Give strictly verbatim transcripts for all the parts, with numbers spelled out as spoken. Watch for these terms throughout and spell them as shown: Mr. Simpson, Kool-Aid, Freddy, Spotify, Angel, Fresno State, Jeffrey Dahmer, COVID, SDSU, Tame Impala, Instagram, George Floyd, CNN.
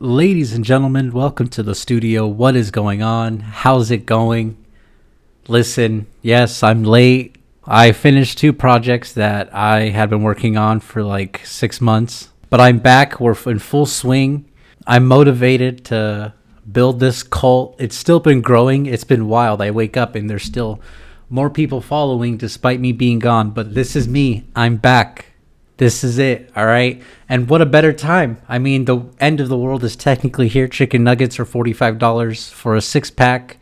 Ladies and gentlemen, welcome to the studio. What is going on? How's it going? Listen, yes, I'm late. I finished two projects that I had been working on for like six months, but I'm back. We're in full swing. I'm motivated to build this cult. It's still been growing. It's been wild. I wake up and there's still more people following despite me being gone, but this is me. I'm back. This is it, all right? And what a better time. I mean, the end of the world is technically here. Chicken nuggets are forty-five dollars for a six-pack.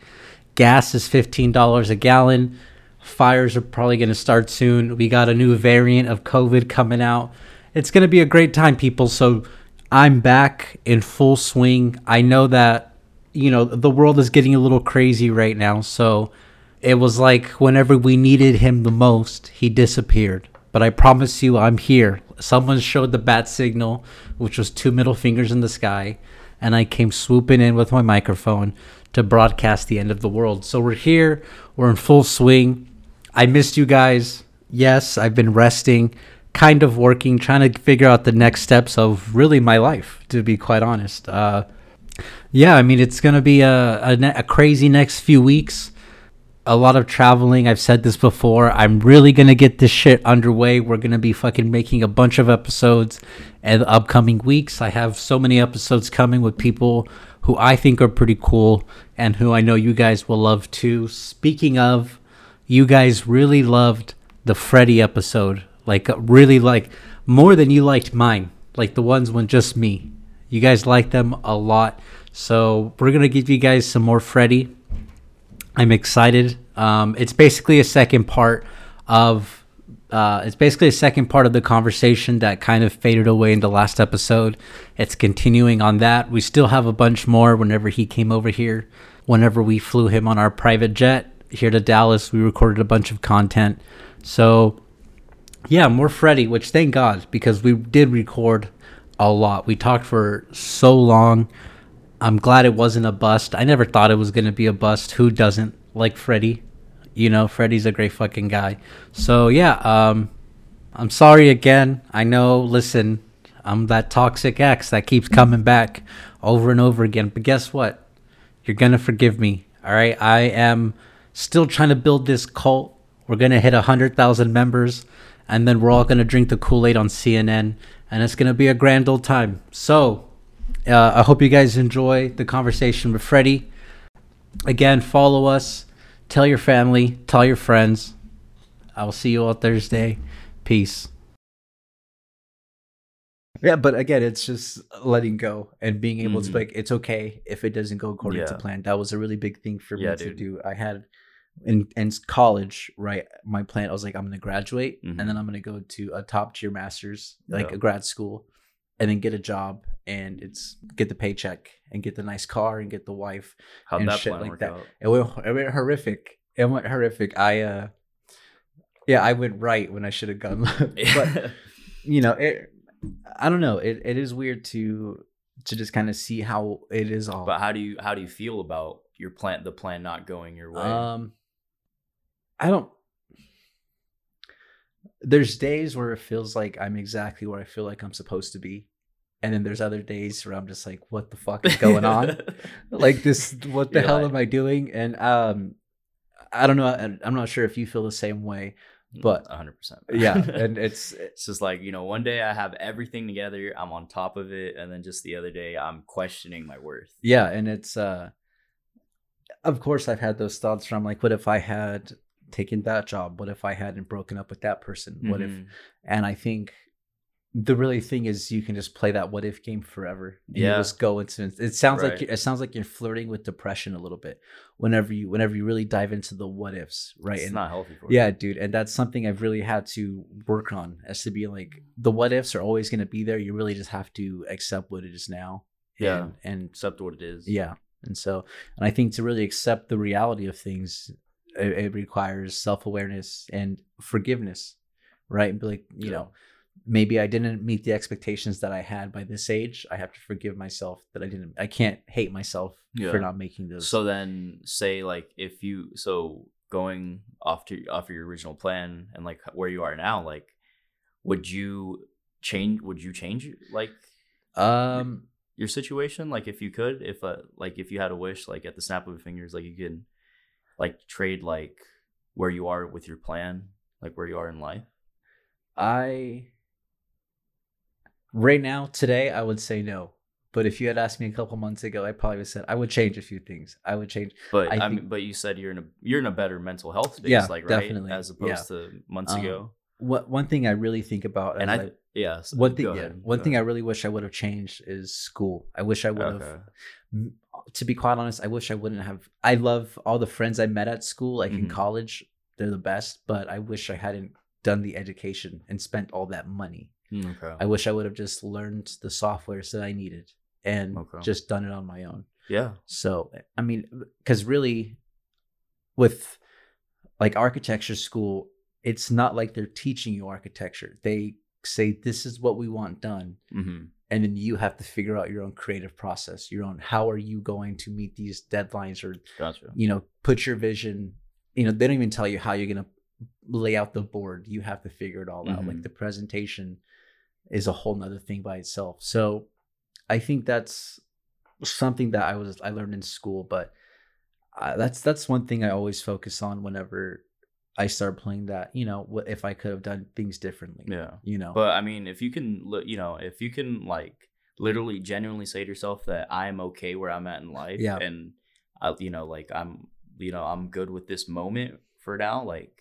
Gas is fifteen dollars a gallon. Fires are probably going to start soon. We got a new variant of COVID coming out. It's going to be a great time, people. So I'm back in full swing. I know that, you know, the world is getting a little crazy right now. So it was like whenever we needed him the most, he disappeared. But I promise you, I'm here. Someone showed the bat signal, which was two middle fingers in the sky, and I came swooping in with my microphone to broadcast the end of the world. So we're here. We're in full swing. I missed you guys. Yes, I've been resting, kind of working, trying to figure out the next steps of really my life, to be quite honest. Uh, yeah, I mean, it's going to be a, a, ne- a crazy next few weeks. A lot of traveling. I've said this before. I'm really going to get this shit underway. We're going to be fucking making a bunch of episodes in the upcoming weeks. I have so many episodes coming with people who I think are pretty cool and who I know you guys will love too. Speaking of, you guys really loved the Freddy episode. Like, really, like, more than you liked mine. Like, the ones when just me. You guys liked them a lot. So, we're going to give you guys some more Freddy. I'm excited. Um, it's basically a second part of uh, it's basically a second part of the conversation that kind of faded away in the last episode. It's continuing on that. We still have a bunch more whenever he came over here. Whenever we flew him on our private jet here to Dallas, we recorded a bunch of content. So, yeah, more Freddy, which thank God, because we did record a lot. We talked for so long. I'm glad it wasn't a bust. I never thought it was going to be a bust. Who doesn't like Freddy? You know, Freddy's a great fucking guy. So, yeah, um, I'm sorry again. I know, listen, I'm that toxic ex that keeps coming back over and over again. But guess what? You're going to forgive me, all right? I am still trying to build this cult. We're going to hit one hundred thousand members, and then we're all going to drink the Kool-Aid on C N N, and it's going to be a grand old time. So... Uh, I hope you guys enjoy the conversation with Freddy. Again, follow us. Tell your family. Tell your friends. I will see you all Thursday. Peace. Yeah, but again, it's just letting go and being able mm-hmm. to be like, it's okay if it doesn't go according yeah. to plan. That was a really big thing for me yeah, to dude. do. I had in, in college, right, my plan, I was like, I'm going to graduate mm-hmm. and then I'm going to go to a top tier master's, like yeah. a grad school, and then get a job. And it's get the paycheck and get the nice car and get the wife. How'd and that shit plan like work that. Out? It went, it went horrific. It went horrific. I, uh, yeah, I went right when I should have gone left. But, you know, it, I don't know. It, it is weird to, to just kind of see how it is all. But how do you, how do you feel about your plan, the plan not going your way? Um, I don't, there's days where it feels like I'm exactly where I feel like I'm supposed to be. And then there's other days where I'm just like, what the fuck is going on? Like this, what the You're hell lying. am I doing? And um, I don't know. I'm not sure if you feel the same way, but one hundred percent. Yeah. And it's, it's just like, you know, one day I have everything together. I'm on top of it. And then just the other day, I'm questioning my worth. Yeah. And it's, uh, of course, I've had those thoughts from like, what if I had taken that job? What if I hadn't broken up with that person? What mm-hmm. if, and I think, the really thing is you can just play that what if game forever. And yeah. You just go into it sounds right. like it sounds like you're flirting with depression a little bit whenever you whenever you really dive into the what ifs, right? It's and, not healthy for you. Yeah, dude. And that's something I've really had to work on as to be like the what ifs are always gonna be there. You really just have to accept what it is now. Yeah. And, and accept what it is. Yeah. And so and I think to really accept the reality of things, it, it requires self-awareness and forgiveness. Right. And be like, you yeah. know, maybe I didn't meet the expectations that I had by this age. I have to forgive myself that I didn't, I can't hate myself yeah. for not making those. So then say like, if you, so going off to, off your original plan and like where you are now, like, would you change, would you change like? Um, your situation, like if you could, if uh, like if you had a wish, like at the snap of your fingers, like you could like trade like where you are with your plan, like where you are in life? I right now today I would say no. But if you had asked me a couple months ago, I probably would have said I would change a few things. I would change. But I, I think, mean, but you said you're in a you're in a better mental health space, yeah, like right, definitely. As opposed yeah. to months um, ago. What one thing I really think about, and I like, yeah, so one thing yeah, one thing I really wish I would have changed is school. I wish I would have. Okay. To be quite honest, I wish I wouldn't have. I love all the friends I met at school, like mm-hmm. in college, they're the best. But I wish I hadn't done the education and spent all that money. Okay. I wish I would have just learned the softwares that I needed. And okay. just done it on my own. Yeah. So, I mean, because really with like architecture school, it's not like they're teaching you architecture. They say, this is what we want done. Mm-hmm. And then you have to figure out your own creative process, your own, how are you going to meet these deadlines or, gotcha. You know, put your vision, you know, they don't even tell you how you're going to lay out the board. You have to figure it all mm-hmm. out. Like the presentation is a whole nother thing by itself. So I think that's something that I was I learned in school, but uh, that's that's one thing I always focus on whenever I start playing that, you know, what if I could have done things differently. Yeah. You know. But I mean, if you can, you know, if you can like literally genuinely say to yourself that I'm okay where I'm at in life yeah. and I, you know, like I'm, you know, I'm good with this moment for now, like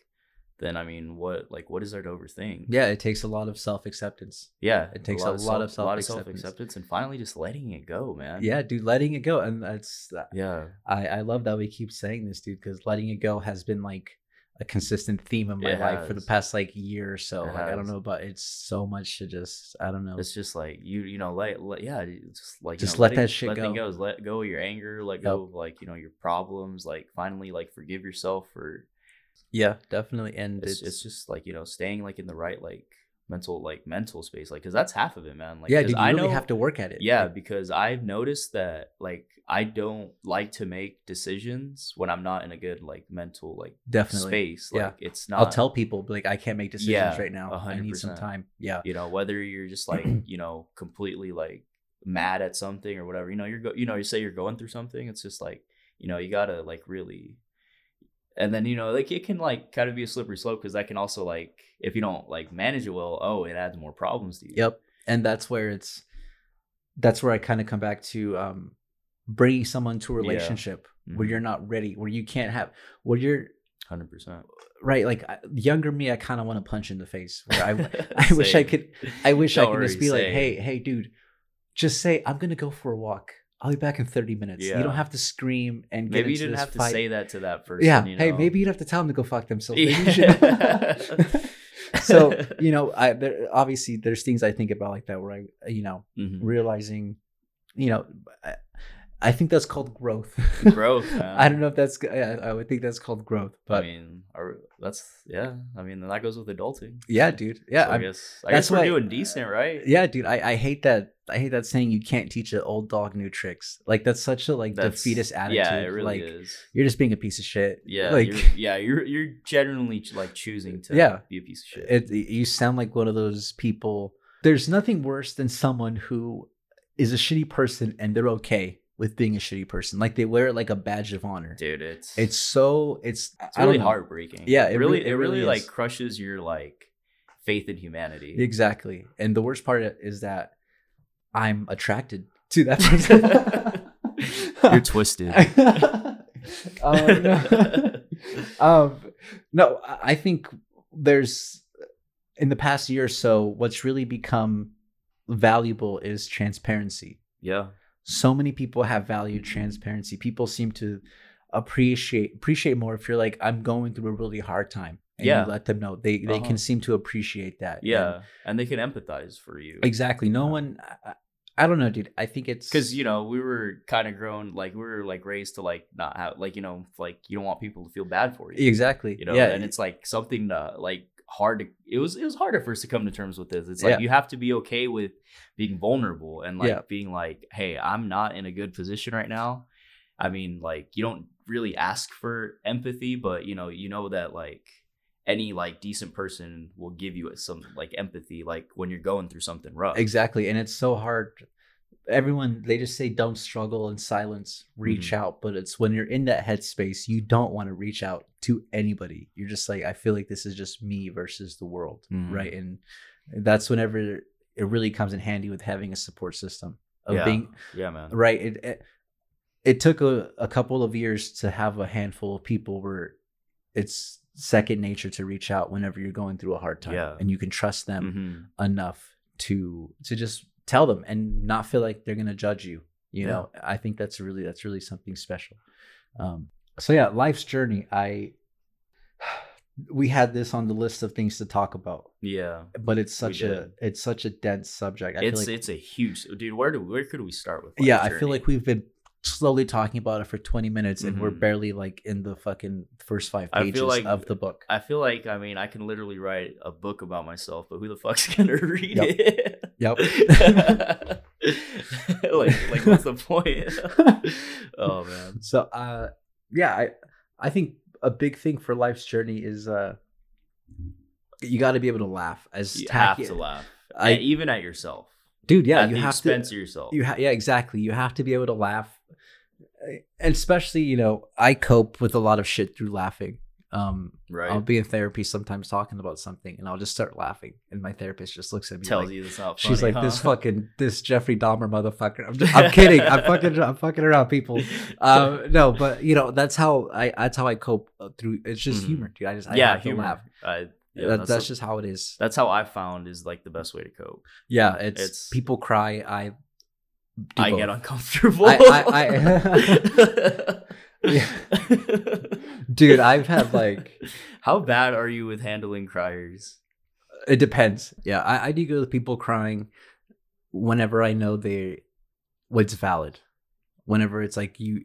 then I mean, what like what is there to overthink? Yeah, it takes a lot of self-acceptance. Yeah, it takes a lot, a lot of self, lot of self-acceptance. self-acceptance and finally just letting it go, man. Yeah, dude, letting it go, and that's yeah. I, I love that we keep saying this, dude, because letting it go has been like a consistent theme in my it life has. For the past like year or so. Like, I don't know, but it's so much to just I don't know. It's just like you you know like let, yeah just like just you know, let letting, that shit go. go. Let go of your anger. Let go yep. of like you know your problems. Like finally like forgive yourself for. Yeah, definitely. And it's, it's, it's just like, you know, staying like in the right, like mental, like mental space, like, cause that's half of it, man. Like, yeah, dude, you I really know, have to work at it. Yeah. Like, because I've noticed that like, I don't like to make decisions when I'm not in a good, like mental, like definitely. Space. Like yeah. it's not, I'll tell people like, I can't make decisions yeah, right now. one hundred percent. I need some time. Yeah. You know, whether you're just like, you know, completely like mad at something or whatever, you know, you're go, you know, you say you're going through something. It's just like, you know, you gotta like really, and then, you know, like it can like kind of be a slippery slope because that can also like if you don't like manage it well, oh, it adds more problems to you. Yep. And that's where it's that's where I kind of come back to um, bringing someone to a relationship yeah. mm-hmm. where you're not ready, where you can't have where you're one hundred percent. Right. Like younger me, I kind of want to punch in the face. Where I, I wish I could. I wish don't I could just be like, hey, hey, dude, just say I'm going to go for a walk. I'll be back in thirty minutes. Yeah. You don't have to scream and get maybe into you didn't have fight. To say that to that person. Yeah. You know? Hey, maybe you'd have to tell them to go fuck themselves. Yeah. So, you know, I there, obviously there's things I think about like that where I, you know, mm-hmm. realizing, you know, I, I think that's called growth. Growth. Man. I don't know if that's, yeah, I would think that's called growth. But I mean, are, that's, yeah. I mean, that goes with adulting. Yeah, dude. Yeah. So I guess, I guess we're why, doing decent, right? Yeah, dude. I, I hate that. I hate that saying, you can't teach an old dog new tricks. Like that's such a like that's, defeatist attitude. Yeah, it really like, is. You're just being a piece of shit. Yeah. Like you're, yeah, you're you're generally like choosing to yeah, be a piece of shit. It, you sound like one of those people. There's nothing worse than someone who is a shitty person and they're okay with being a shitty person. Like they wear it like a badge of honor. Dude, it's it's so it's, it's really heartbreaking. Yeah, it really it really, it really, really like crushes your like faith in humanity. Exactly. And the worst part is that I'm attracted to that person. You're twisted. um, no. Um, no, I think there's in the past year or so, what's really become valuable is transparency. Yeah. So many people have valued transparency. People seem to appreciate appreciate more if you're like, I'm going through a really hard time. And yeah. you let them know they, they uh-huh. can seem to appreciate that. Yeah. And, and they can empathize for you. Exactly. No yeah. one, I, I don't know, dude. I think it's because, you know, we were kind of grown, like we were like raised to like not have like, you know, like you don't want people to feel bad for you. Exactly. You know, yeah. and it's like something to, like hard to, it was, it was harder for us to come to terms with this. It's like yeah. you have to be okay with being vulnerable and like yeah. being like, hey, I'm not in a good position right now. I mean, like you don't really ask for empathy, but you know, you know that like, any like decent person will give you some like empathy, like when you're going through something rough. Exactly. And it's so hard everyone, they just say don't struggle and silence, reach mm-hmm. out. But it's when you're in that headspace, you don't want to reach out to anybody. You're just like, I feel like this is just me versus the world. Mm-hmm. Right. And that's whenever it really comes in handy with having a support system of yeah. being yeah, man. Right. It, it, it took a, a couple of years to have a handful of people where it's second nature to reach out whenever you're going through a hard time yeah. and you can trust them mm-hmm. enough to, to just tell them and not feel like they're going to judge you. You yeah. know, I think that's really, that's really something special. Um, so yeah, life's journey. I, we had this on the list of things to talk about. Yeah. But it's such a, it's such a dense subject. I it's, feel like, it's a huge, dude, where do, where could we start with? Yeah. Journey? I feel like we've been slowly talking about it for twenty minutes and mm-hmm. we're barely like in the fucking first five pages like, of the book. I feel like, I mean, I can literally write a book about myself, but who the fuck's gonna read yep. it? Yep. like, like what's the point? Oh man. So, uh, yeah, I, I think a big thing for life's journey is, uh, you got to be able to laugh. As you tacky, have to laugh, I, and even at yourself, dude. Yeah, at you the have expense to of yourself. You ha- yeah, exactly. You have to be able to laugh. And especially, you know, I cope with a lot of shit through laughing. Um, right. I'll be in therapy sometimes talking about something and I'll just start laughing. And my therapist just looks at me. Tells like, you it's not funny. She's like, huh? this fucking, this Jeffrey Dahmer motherfucker. I'm, just, I'm kidding. I'm fucking, I'm fucking around, people. Um, no, but you know, that's how I, that's how I cope through. It's just mm-hmm. humor, dude. I just, I yeah, have humor. To laugh. I, yeah, that, that's, that's just how it is. That's how I found is like the best way to cope. Yeah. It's, it's people cry. I, Do I both. Get uncomfortable. I, I, I, yeah. Dude, I've had like... How bad are you with handling criers? It depends. Yeah, I, I do go with people crying whenever I know they, what's valid. Whenever it's like you...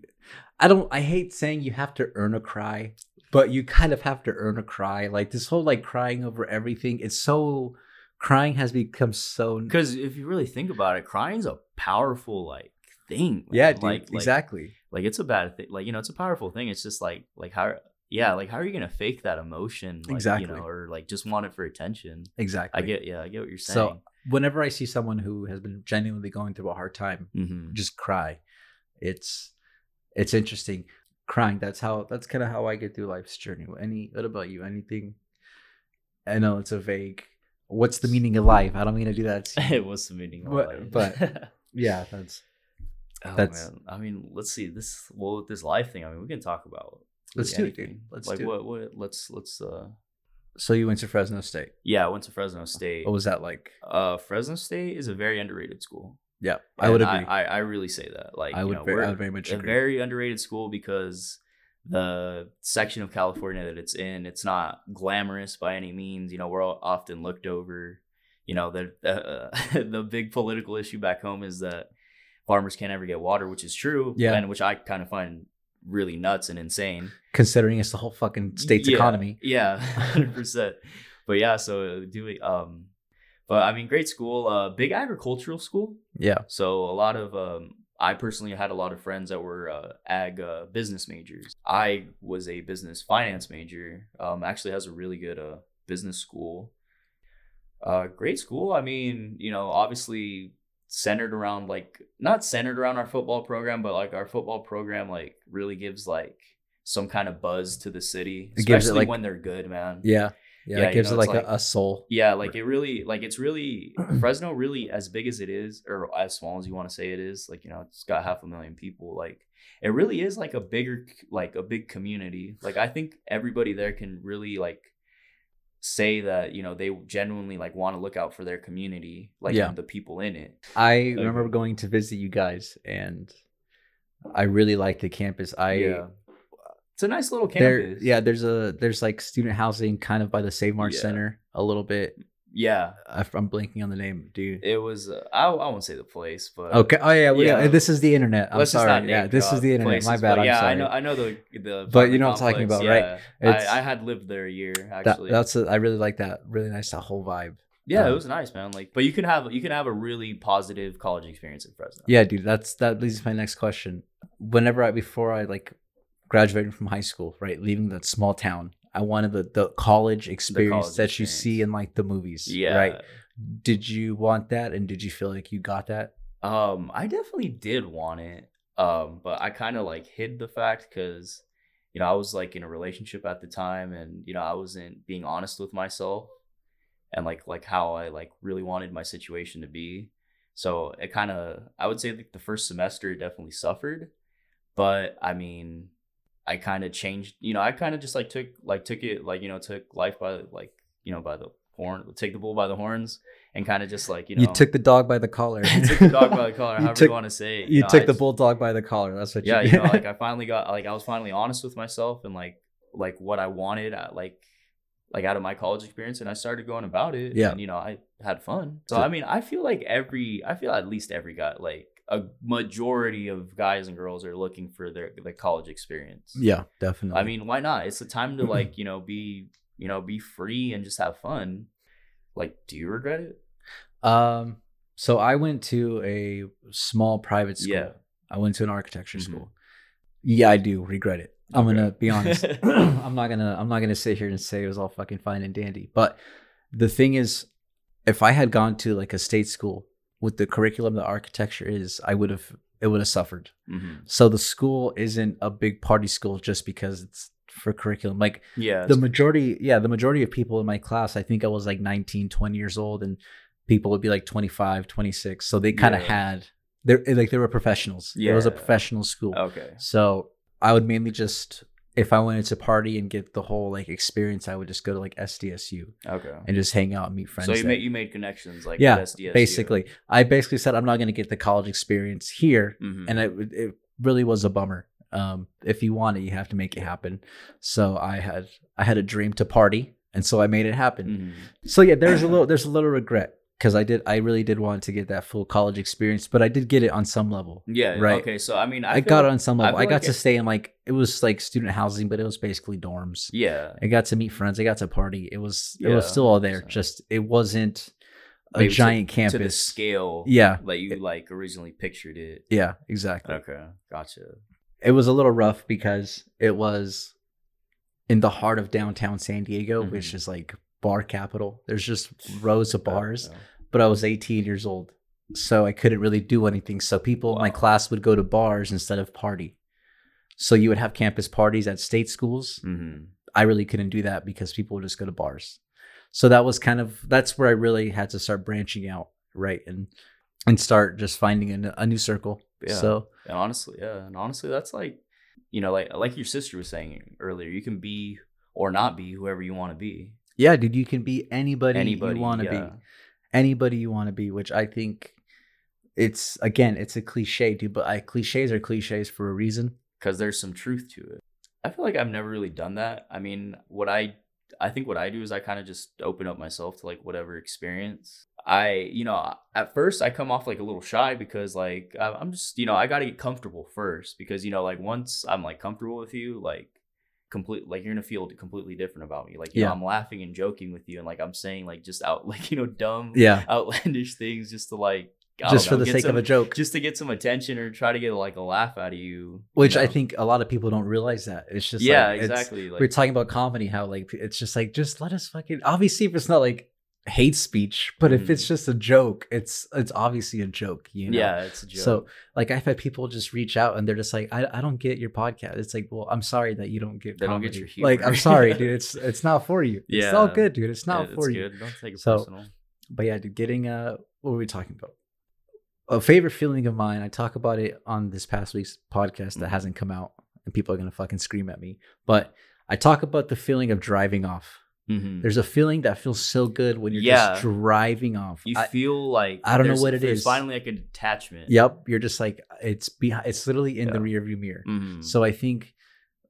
I don't... I hate saying you have to earn a cry, but you kind of have to earn a cry. Like this whole like crying over everything, it's so... Crying has become so... Because if you really think about it, crying's a powerful, like, thing. Like, yeah, dude, like, exactly. Like, like, it's a bad thing. Like, you know, it's a powerful thing. It's just, like, like how... Yeah, like, how are you going to fake that emotion? Like, exactly. You know, or, like, just want it for attention. Exactly. I get, yeah, I get what you're saying. So, whenever I see someone who has been genuinely going through a hard time, mm-hmm. just cry. It's, it's interesting. Crying, that's how... That's kind of how I get through life's journey. Any... What about you? Anything? I know it's a vague... What's the meaning of life? I don't mean to do that. It was the meaning of life, but yeah, that's oh, that's. Man. I mean, let's see this. Well, this life thing. I mean, we can talk about. Let's do it, dude. Let's like, do it. What, what? Let's let's. Uh... So you went to Fresno State. Yeah, I went to Fresno State. What was that like? Uh, Fresno State is a very underrated school. Yeah, I would agree. I, I I really say that. Like I would, you know, very, I would very much agree. A very underrated school because. The section of California that it's in, it's not glamorous by any means. You know, we're all often looked over. You know, the uh, the big political issue back home is that farmers can't ever get water, which is true, yeah, and which I kind of find really nuts and insane, considering it's the whole fucking state's yeah, economy. Yeah, one hundred percent. But yeah, so doing um, but I mean, great school, uh, big agricultural school. Yeah, so a lot of um. I personally had a lot of friends that were uh, ag uh, business majors. I was a business finance major. Um, actually has a really good uh, business school. Uh, great school. I mean, you know, obviously centered around like, not centered around our football program, but like our football program, like really gives like some kind of buzz to the city, especially it gives it, like, when they're good, man. Yeah. Yeah, yeah, it gives you know, it like, like a, a soul. Yeah, like it really, like it's really, Fresno really as big as it is, or as small as you want to say it is, like, you know, it's got half a million people. Like it really is like a bigger, like a big community. Like I think everybody there can really like say that, you know, they genuinely like want to look out for their community, like yeah. the people in it. I like, remember going to visit you guys and I really liked the campus. I yeah. It's a nice little campus. There, yeah, there's a there's like student housing kind of by the Save Mart yeah. Center a little bit. Yeah, I, I'm blanking on the name, dude. It was uh, I I won't say the place, but okay. Oh yeah, well, yeah. yeah this is the internet. I'm Let's sorry. Yeah, this is the internet. Places, my bad. Yeah, I'm sorry. I know I know the the. But you know what I'm talking about, yeah. right? I, I had lived there a year actually. That, that's a, I really like that. Really nice that whole vibe. Yeah, um, it was nice, man. Like, but you can have you can have a really positive college experience in Fresno. Yeah, dude. That's that leads to my next question. Whenever I before I like. graduating from high school, right? Leaving that small town. I wanted the, the college experience the college that experience. You see in like the movies, yeah. right? Did you want that? And did you feel like you got that? Um, I definitely did want it, um, but I kind of like hid the fact because, you know, I was like in a relationship at the time, and you know, I wasn't being honest with myself and like like how I like really wanted my situation to be. So it kind of, I would say like the first semester it definitely suffered, but I mean, I kind of changed. You know, I kind of just like took like took it like you know took life by like you know by the horn, take the bull by the horns. And kind of just like, you know, you took the dog by the collar. You took the dog by the collar, however you, took, you want to say it. You, you know, took I the just, bulldog by the collar. That's what yeah, you Yeah, you know, like I finally got, like I was finally honest with myself and like, like what I wanted, like, like out of my college experience. And I started going about it. Yeah. And, you know, I had fun. So, so, I mean, I feel like every, I feel at least every guy, like a majority of guys and girls are looking for their, their college experience. Yeah, definitely. I mean, why not? It's the time to like, you know, be, you know, be free and just have fun. Like, do you regret it? Um, so I went to a small private school. Yeah. I went to an architecture mm-hmm. school. Yeah, I do regret it. I'm okay. gonna be honest. I'm not gonna I'm not gonna sit here and say it was all fucking fine and dandy. But the thing is, if I had gone to like a state school with the curriculum that architecture is, I would have it would have suffered. Mm-hmm. So the school isn't a big party school just because it's for curriculum. Like yeah, the majority, yeah, the majority of people in my class, I think I was like nineteen, twenty years old, and people would be like twenty-five, twenty-six. So they kind of yeah. had, they're like, they were professionals. Yeah. It was a professional school. Okay. So I would mainly just, if I wanted to party and get the whole like experience, I would just go to like S D S U. Okay. And just hang out and meet friends. So you made, you made connections like yeah, at S D S U. Yeah, basically. I basically said, I'm not going to get the college experience here. Mm-hmm. And it, it really was a bummer. Um, if you want it, you have to make it happen. So I had, I had a dream to party. And so I made it happen. Mm-hmm. So yeah, there's a little, there's a little regret. Because I did, I really did want to get that full college experience, but I did get it on some level. Yeah. Right. Okay. So I mean, I, I got like, it on some level. I, I got like to it, stay in like it was like student housing, but it was basically dorms. Yeah. I got to meet friends. I got to party. It was yeah, it was still all there. So. Just it wasn't a Maybe giant to, campus to the scale. Yeah. Like you like originally pictured it. Yeah. Exactly. Okay. Gotcha. It was a little rough because it was in the heart of downtown San Diego, mm-hmm. which is like. Bar capital. There's just rows of bars, but I was eighteen years old, so I couldn't really do anything. So people wow. in my class would go to bars instead of party. So you would have campus parties at state schools. Mm-hmm. I really couldn't do that because people would just go to bars. So that was kind of that's where I really had to start branching out, right, and and start just finding a, a new circle. Yeah. So and honestly, yeah, and honestly, that's like you know, like like your sister was saying earlier, you can be or not be whoever you want to be. Yeah, dude, you can be anybody, anybody you want to yeah. be. Anybody you want to be, which I think it's, again, it's a cliche, dude. But I, cliches are cliches for a reason. Because there's some truth to it. I feel like I've never really done that. I mean, what I, I think what I do is I kind of just open up myself to like whatever experience. I, you know, at first I come off like a little shy because like, I'm just, you know, I got to get comfortable first. Because, you know, like once I'm like comfortable with you, like. Complete like you're gonna feel completely different about me like you yeah. know I'm laughing and joking with you and like I'm saying like just out like you know dumb yeah outlandish things just to like just know, for the sake some, of a joke just to get some attention or try to get like a laugh out of you which you know? I think a lot of people don't realize that it's just yeah like, exactly like, we're talking about comedy how like it's just like just let us fucking obviously if it's not like hate speech but mm-hmm. if it's just a joke it's it's obviously a joke you know yeah it's a joke. So like I've had people just reach out and they're just like I, I don't get your podcast it's like well I'm sorry that you don't get they comedy. Don't get your humor. Like I'm sorry dude it's it's not for you yeah. it's all good dude it's not yeah, for it's you good. Don't take it so, personal but yeah dude, getting uh what were we talking about a favorite feeling of mine I talk about it on this past week's podcast mm-hmm. that hasn't come out and people are gonna fucking scream at me but I talk about the feeling of driving off. Mm-hmm. There's a feeling that feels so good when you're yeah. just driving off. You I, feel like I don't know what it is. Finally, like a detachment. Yep, you're just like it's behind. It's literally in yeah. the rearview mirror. Mm-hmm. So I think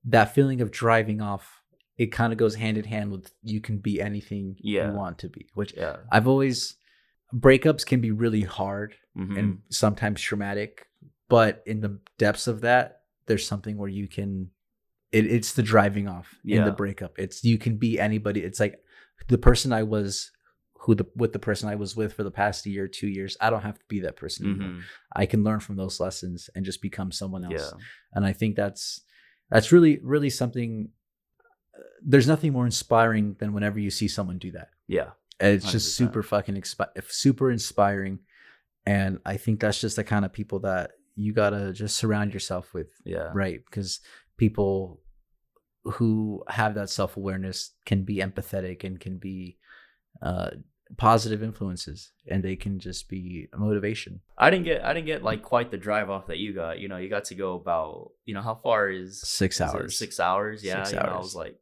that feeling of driving off, it kind of goes hand in hand with you can be anything yeah. you want to be. Which yeah. I've always breakups can be really hard mm-hmm. and sometimes traumatic, but in the depths of that, there's something where you can. It, it's the driving off yeah. in the breakup. It's you can be anybody. It's like the person I was who the with the person I was with for the past year, two years. I don't have to be that person mm-hmm. anymore. I can learn from those lessons and just become someone else. Yeah. And I think that's that's really, really something. Uh, there's nothing more inspiring than whenever you see someone do that. Yeah. And it's one hundred percent. Just super fucking expi- super inspiring. And I think that's just the kind of people that you gotta just surround yourself with. Yeah. Right. Because people who have that self-awareness can be empathetic and can be uh, positive influences, and they can just be a motivation. I didn't get I didn't get like quite the drive off that you got. You know, you got to go about, you know, how far is six hours? Is six hours. Yeah. Six hours. You know, I was like,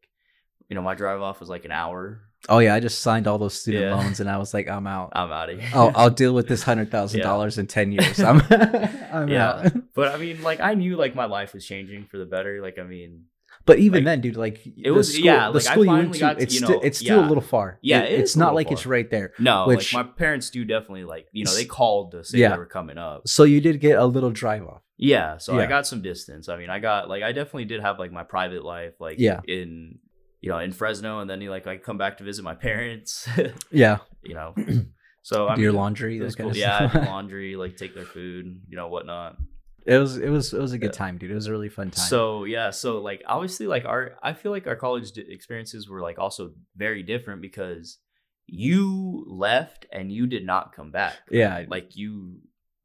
you know, my drive off was like an hour. Oh yeah, I just signed all those student yeah. loans, and I was like, I'm out. I'm out of here. I'll, I'll deal with this hundred thousand yeah. dollars in ten years. I'm, I'm yeah. out. But I mean, like, I knew like my life was changing for the better. Like, I mean, but even like, then, dude, like it was school, yeah. The like, school I finally you went to, got to, it's you know, sti- it's still yeah. a little far. Yeah, it, it it's not like far. It's right there. No, which, like my parents do definitely like you know they called to say yeah. they were coming up. So you did get a little drive off. Yeah, so yeah. I got some distance. I mean, I got like I definitely did have like my private life like yeah. in. You know, in Fresno, and then you like I come back to visit my parents. yeah, you know, so I do mean, your laundry, those cool. yeah, do laundry, like take their food, you know, whatnot. It was it was it was a good yeah. time, dude. It was a really fun time. So yeah, so like obviously, like our I feel like our college d- experiences were like also very different because you left and you did not come back. Right? Yeah, like you,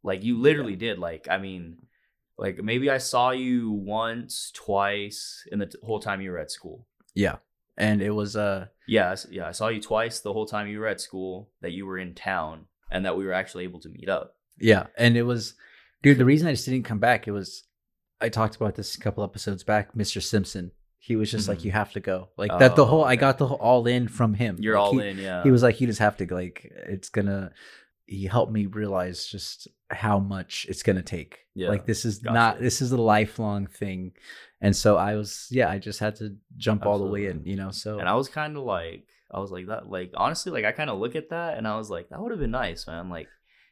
like you literally yeah. did. Like I mean, like maybe I saw you once, twice in the t- whole time you were at school. Yeah. And it was uh yeah yeah I saw you twice the whole time you were at school, that you were in town, and that we were actually able to meet up. Yeah, and it was, dude, the reason I just didn't come back, it was, I talked about this a couple episodes back. Mister Simpson, he was just mm-hmm. like, you have to go. Like oh, that the whole okay. I got the whole all in from him. You're like, all he, in, yeah. He was like, you just have to like it's gonna. He helped me realize just how much it's gonna take. Yeah. Like this is gotcha. not this is a lifelong thing. And so I was, yeah, I just had to jump Absolutely. all the way in, you know, so. And I was kind of like, I was like that, like, honestly, like I kind of look at that and I was like, that would have been nice, man. Like,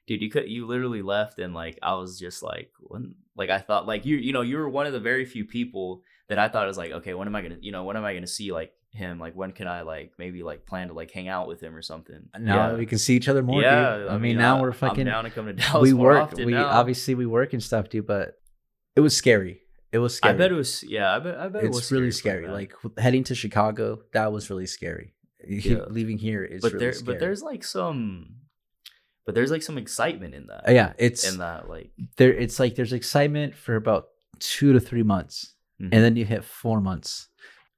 dude, you could, you literally left. And like, I was just like, when, like, I thought like you, you know, you were one of the very few people that I thought was like, okay, when am I going to, you know, when am I going to see like him? Like, when can I like, maybe like plan to like hang out with him or something? Now yeah. we can see each other more. Yeah. Dude. I, I mean, mean, now I, we're fucking I'm down to come to Dallas. We work, we now. obviously we work and stuff, dude, but it was scary. It was scary. I bet it was, yeah, I bet, I bet it was really scary. Like, heading to Chicago, that was really scary. Yeah. Leaving here is but really there, scary. But there's, like, some, but there's, like, some excitement in that. Yeah, it's, in that, like. there, It's, like, there's excitement for about two to three months, mm-hmm. and then you hit four months,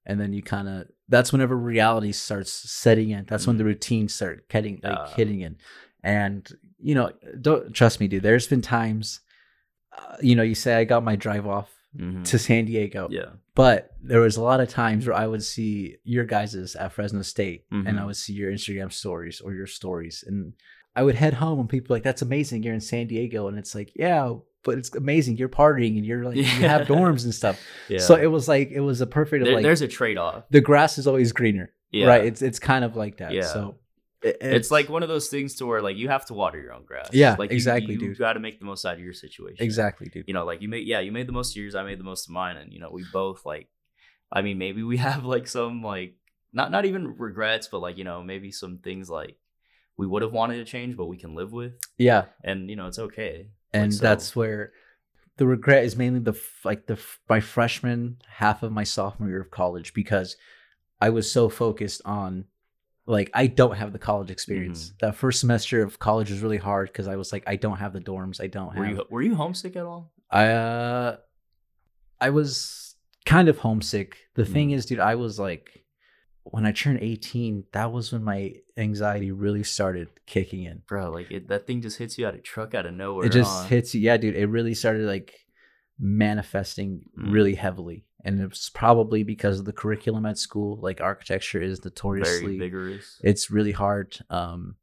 and then you kind of, that's whenever reality starts setting in. That's mm-hmm. when the routines start getting, like, uh, hitting in. And, you know, don't, trust me, dude, there's been times, uh, you know, you say, I got my drive off. Mm-hmm. to San Diego. Yeah. But there was a lot of times where I would see your guys's at Fresno State mm-hmm. and I would see your Instagram stories or your stories. And I would head home and people were like, that's amazing. You're in San Diego. And it's like, yeah, but it's amazing. You're partying and you're like, yeah. you have dorms and stuff. Yeah. So it was like, it was a perfect, there, like, there's a trade-off. The grass is always greener. Yeah. Right. It's, it's kind of like that. Yeah. So it, it's, it's like one of those things to where like you have to water your own grass. Yeah, like, exactly, you, you dude. You got to make the most out of your situation. Exactly, dude. You know, like you made, yeah, you made the most of yours. I made the most of mine, and you know, we both like. I mean, maybe we have like some like not not even regrets, but like you know, maybe some things like we would have wanted to change, but we can live with. Yeah, and you know, it's okay. And like, so. That's where the regret is mainly the like the my freshman half of my sophomore year of college, because I was so focused on. Like, I don't have the college experience. Mm-hmm. That first semester of college was really hard because I was like, I don't have the dorms. I don't were have. You, were you homesick at all? I uh, I was kind of homesick. The mm-hmm. thing is, dude, I was like, when I turned eighteen, that was when my anxiety really started kicking in. Bro, like it, that thing just hits you out of truck out of nowhere. It just huh? hits you. Yeah, dude, it really started like manifesting mm-hmm. really heavily. And it's probably because of the curriculum at school. Like architecture is notoriously very vigorous. It's really hard. Um,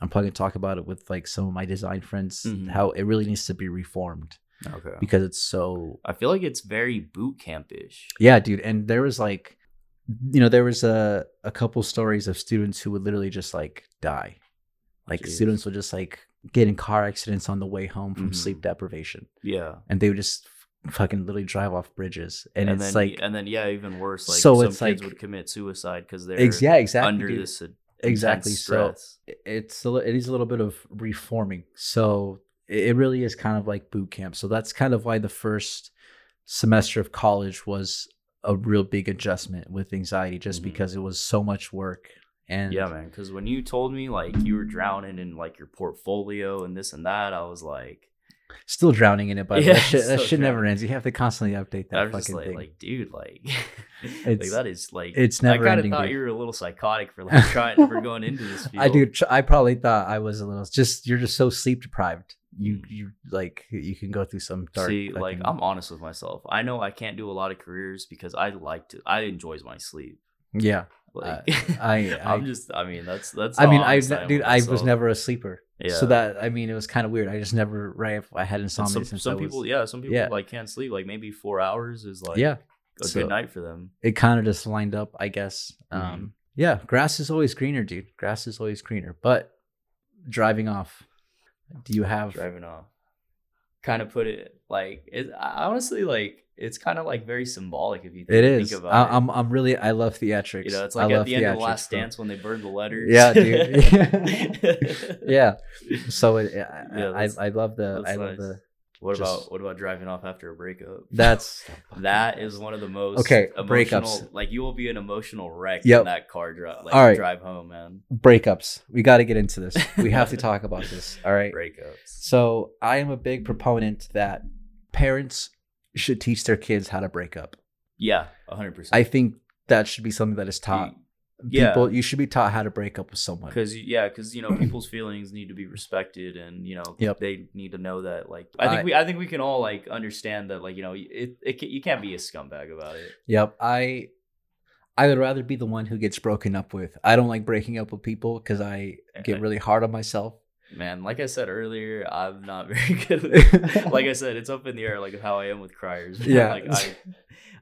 I'm probably gonna talk about it with like some of my design friends, mm-hmm. how it really needs to be reformed. Okay. Because it's so. I feel like it's very boot camp-ish. Yeah, dude. And there was like, you know, there was a a couple stories of students who would literally just like die. Like Jeez. Students would just like get in car accidents on the way home from mm-hmm. sleep deprivation. Yeah. And they would just. Fucking literally drive off bridges, and, and it's then, like, and then yeah, even worse. Like, so some it's kids like, would commit suicide because they're ex- yeah, exactly, under dude. This exactly. stress. So it's a, it is a little bit of reforming. So it really is kind of like boot camp. So that's kind of why the first semester of college was a real big adjustment with anxiety, just mm-hmm. because it was so much work And yeah, man, because when you told me like you were drowning in like your portfolio and this and that, I was like, still drowning in it, but yeah, that shit, that shit never ends. You have to constantly update that. I was fucking just like, thing. Like, dude, like, it's, like that is like it's never. I kind of thought dude. you were a little psychotic for like trying for going into this field. I do. I probably thought I was a little. Just you're just so sleep deprived. You you like you can go through some dark. See, fucking... like I'm honest with myself. I know I can't do a lot of careers because I like to. I enjoy my sleep. Yeah. Like, uh, I, I I'm just I mean that's that's I mean I dude I was never a sleeper, yeah, so that I mean it was kind of weird. I just never right I had insomnia some, since some I was, people yeah some people yeah. like can't sleep, like maybe four hours is like yeah a so good night for them. It kind of just lined up, I guess. Mm-hmm. um yeah grass is always greener, dude. Grass is always greener. But driving off, do you have driving off kind of put it like it I honestly like it's kind of like very symbolic if you think, it is. think about I, it. I'm I'm really I love theatrics. You know, it's like I at the end of The Last Dance though. When they burned the letters. Yeah, dude. yeah. So it, I, yeah, I I love the I love nice. the. What just, about what about driving off after a breakup? That's that is one of the most okay emotional, breakups. Like you will be an emotional wreck yep. in that car drive. Like all right. drive home, man. Breakups. We got to get into this. We have to talk about this. All right. Breakups. So I am a big proponent that parents should teach their kids how to break up. Yeah, one hundred percent. I think that should be something that is taught. Yeah. People, you should be taught how to break up with someone. Because, yeah, because, you know, people's feelings need to be respected and, you know, yep. they need to know that, like, I think I, we I think we can all, like, understand that, like, you know, it, it you can't be a scumbag about it. Yep. I I would rather be the one who gets broken up with. I don't like breaking up with people because I get really hard on myself. Man, like I said earlier, I'm not very good at it. Like I said, it's up in the air, like how I am with criers. Man. Yeah. Like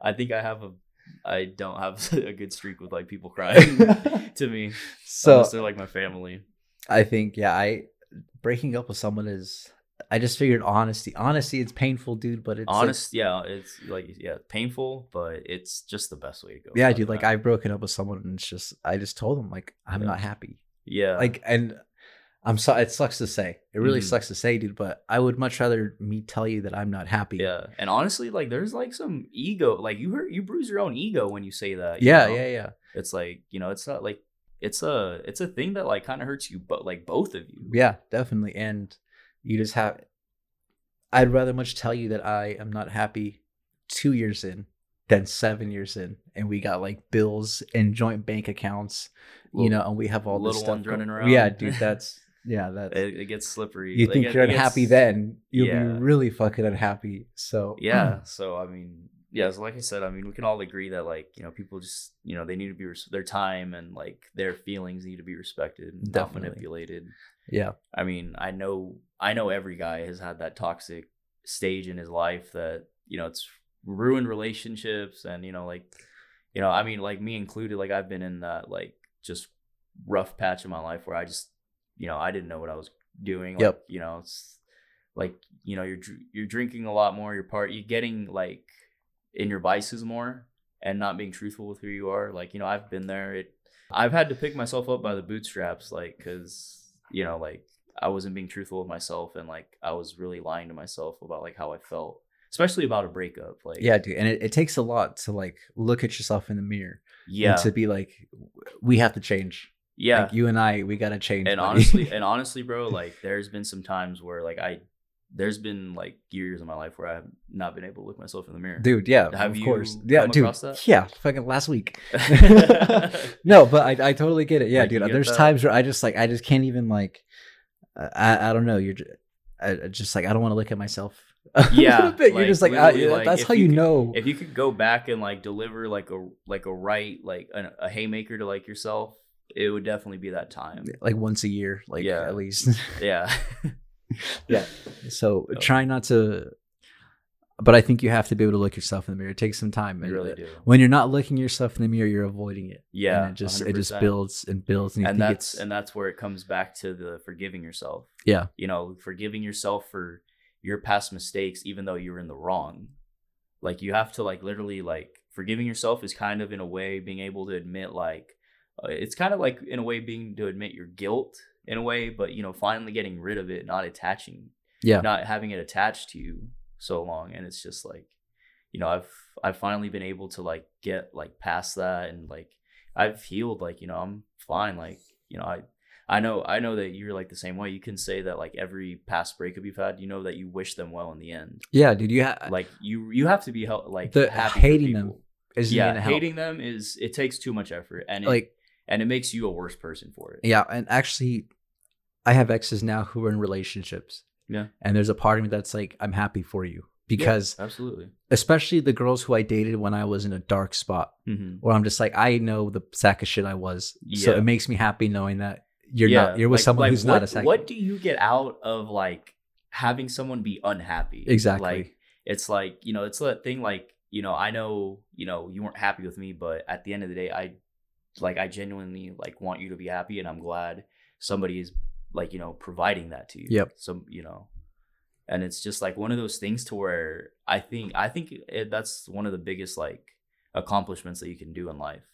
I, I think I have a, I don't have a good streak with like people crying to me. So unless they're like my family. I think, yeah, I, breaking up with someone is, I just figured honesty, honesty, it's painful, dude, but it's honest. Like, yeah. It's like, yeah, painful, but it's just the best way to go. Yeah, dude. Like I've broken up with someone and it's just, I just told them like, I'm yeah. not happy. Yeah. Like, and I'm sorry. It sucks to say. It really mm-hmm. sucks to say, dude. But I would much rather me tell you that I'm not happy. Yeah, and honestly, like there's like some ego. Like you hurt, you bruise your own ego when you say that. You yeah, know? yeah, yeah. It's like you know, it's not like it's a it's a thing that like kind of hurts you, but like both of you. Yeah, definitely. And you just have. I'd rather much tell you that I am not happy two years in than seven years in, and we got like bills and joint bank accounts, little, you know, and we have all this stuff ones running around. Yeah, dude, that's. Yeah, that's it, it gets slippery. You like, think you're it, unhappy gets, then, you'll yeah. be really fucking unhappy. So yeah, so I mean, yeah, so like I said, I mean, we can all agree that like, you know, people just, you know, they need to be, res- their time and like their feelings need to be respected and not manipulated. Yeah. I mean, I know, I know every guy has had that toxic stage in his life that, you know, it's ruined relationships and, you know, like, you know, I mean, like me included, like I've been in that like just rough patch of my life where I just, you know, I didn't know what I was doing. Like, yep. You know, it's like, you know, you're you're drinking a lot more. You're part, you're getting like in your vices more and not being truthful with who you are. Like, you know, I've been there. It, I've had to pick myself up by the bootstraps, like, because, you know, like I wasn't being truthful with myself and like I was really lying to myself about like how I felt, especially about a breakup. Like, yeah, dude. And it, it takes a lot to like look at yourself in the mirror. Yeah. And to be like, we have to change. Yeah, like you and I, we gotta change. And buddy. honestly, and honestly, bro, like there's been some times where like I, there's been like years in my life where I've not been able to look myself in the mirror, dude. Yeah, have of you course. Yeah, come dude. Across that? Yeah, fucking last week. No, but I, I totally get it. Yeah, like, dude. There's that? times where I just like I just can't even like, I, I don't know. You're, just, I just like I don't want to look at myself. Yeah, like, you're just like, I, like that's how you, you could, know. If you could go back and like deliver like a like a right like a, a haymaker to like yourself. It would definitely be that time, like once a year, like yeah. at least. Yeah, yeah. So no. Try not to, but I think you have to be able to look yourself in the mirror. Take some time. You really it, do. When you're not looking yourself in the mirror, you're avoiding it. Yeah, and it just one hundred percent. It just builds and builds, and, and that's and that's where it comes back to the forgiving yourself. Yeah, you know, forgiving yourself for your past mistakes, even though you were in the wrong. Like you have to like literally like forgiving yourself is kind of in a way being able to admit like. It's kind of like in a way being to admit your guilt in a way, but you know, finally getting rid of it, not attaching, yeah, not having it attached to you so long. And it's just like, you know, I've I've finally been able to like get like past that and like I've healed, like, you know, I'm fine. Like, you know, I, I know, I know that you're like the same way. You can say that like every past breakup you've had, you know, that you wish them well in the end. Yeah, dude. You ha- like you, you have to be hel- like the, happy hating them is yeah, hating help. them is it takes too much effort and it, like and it makes you a worse person for it. Yeah, and actually, I have exes now who are in relationships. Yeah, and there's a part of me that's like, I'm happy for you. Because yeah, absolutely, especially the girls who I dated when I was in a dark spot, mm-hmm. where I'm just like, I know the sack of shit I was, yeah. so it makes me happy knowing that you're yeah. not, you're with like, someone like who's what, not a sack. What do you get out of like having someone be unhappy? Exactly. Like, it's like, you know, it's that thing like, you know, I know, you know, you weren't happy with me, but at the end of the day, I like, I genuinely like want you to be happy, and I'm glad somebody is like, you know, providing that to you. Yep. So, you know. And it's just like one of those things to where I think I think it, that's one of the biggest like accomplishments that you can do in life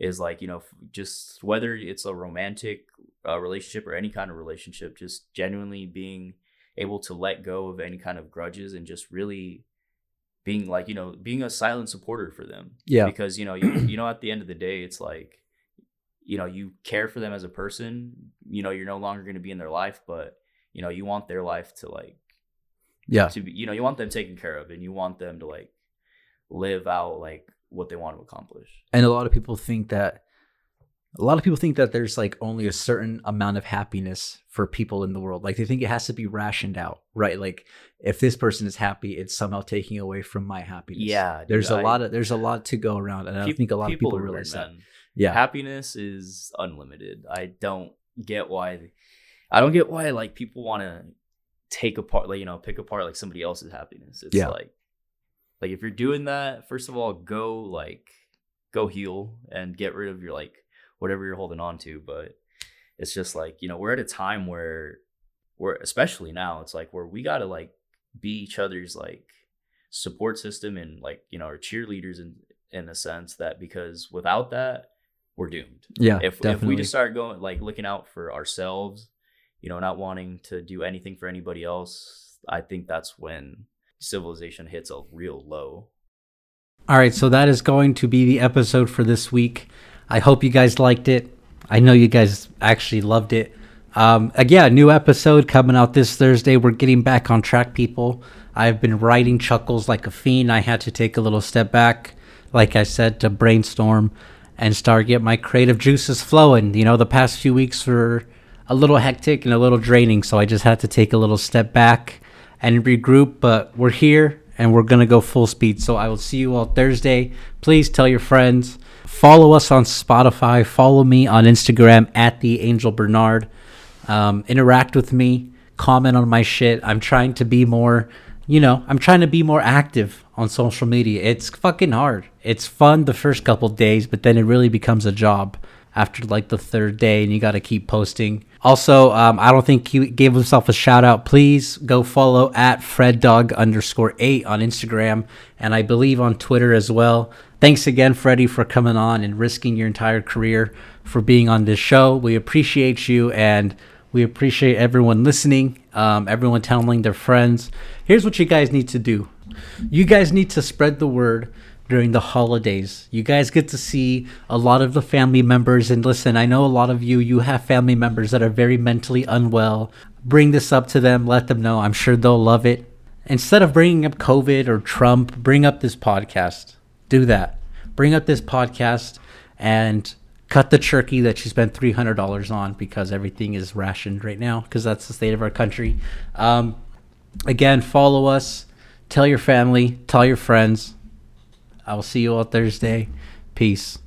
is like, you know, just whether it's a romantic uh, relationship or any kind of relationship, just genuinely being able to let go of any kind of grudges and just really being like, you know, being a silent supporter for them. Yeah, because, you know, you, you know, at the end of the day, it's like, you know, you care for them as a person, you know, you're no longer going to be in their life, but, you know, you want their life to like. Yeah, to be, you know, you want them taken care of, and you want them to like live out like what they want to accomplish. And a lot of people think that a lot of people think that there's like only a certain amount of happiness for people in the world. Like they think it has to be rationed out, right? Like if this person is happy, it's somehow taking away from my happiness. Yeah, dude, there's a I, lot of there's a lot to go around, and I people, think a lot of people realize that. Men. Yeah, happiness is unlimited. I don't get why. I don't get why like people want to. take apart like you know pick apart like somebody else's happiness. It's yeah. like like if you're doing that, first of all, go like go heal and get rid of your like whatever you're holding on to. But it's just like, you know, we're at a time where we're especially now, it's like where we gotta like be each other's like support system and like, you know, our cheerleaders in in a sense, that because without that we're doomed. Yeah, if, if we just start going like looking out for ourselves, you know, not wanting to do anything for anybody else, I think that's when civilization hits a real low. All right, so that is going to be the episode for this week. I hope you guys liked it. I know you guys actually loved it. Um, again, a new episode coming out this Thursday. We're getting back on track, people. I've been writing chuckles like a fiend. I had to take a little step back, like I said, to brainstorm and start getting my creative juices flowing. You know, the past few weeks were a little hectic and a little draining, so I just had to take a little step back and regroup, but we're here and we're gonna go full speed. So I will see you all Thursday. Please tell your friends, follow us on Spotify, follow me on Instagram at the Angel Bernard. Um, interact with me, comment on my shit. I'm trying to be more, you know, I'm trying to be more active on social media. It's fucking hard. It's fun the first couple days, but then it really becomes a job after like the third day, and you got to keep posting. Also, um, I don't think he gave himself a shout out. Please go follow at freddog underscore eight on Instagram, and I believe on Twitter as well. Thanks again, Freddy, for coming on and risking your entire career for being on this show. We appreciate you, and we appreciate everyone listening, um, everyone telling their friends. Here's what you guys need to do. You guys need to spread the word during the holidays. You guys get to see a lot of the family members, and listen, I know a lot of you you have family members that are very mentally unwell. Bring this up to them, let them know. I'm sure they'll love it. Instead of bringing up COVID or Trump, bring up this podcast. Do that. Bring up this podcast and cut the turkey that you spent three hundred dollars on, because everything is rationed right now, because that's the state of our country. Um, again, follow us, tell your family, tell your friends. I will see you all Thursday. Peace.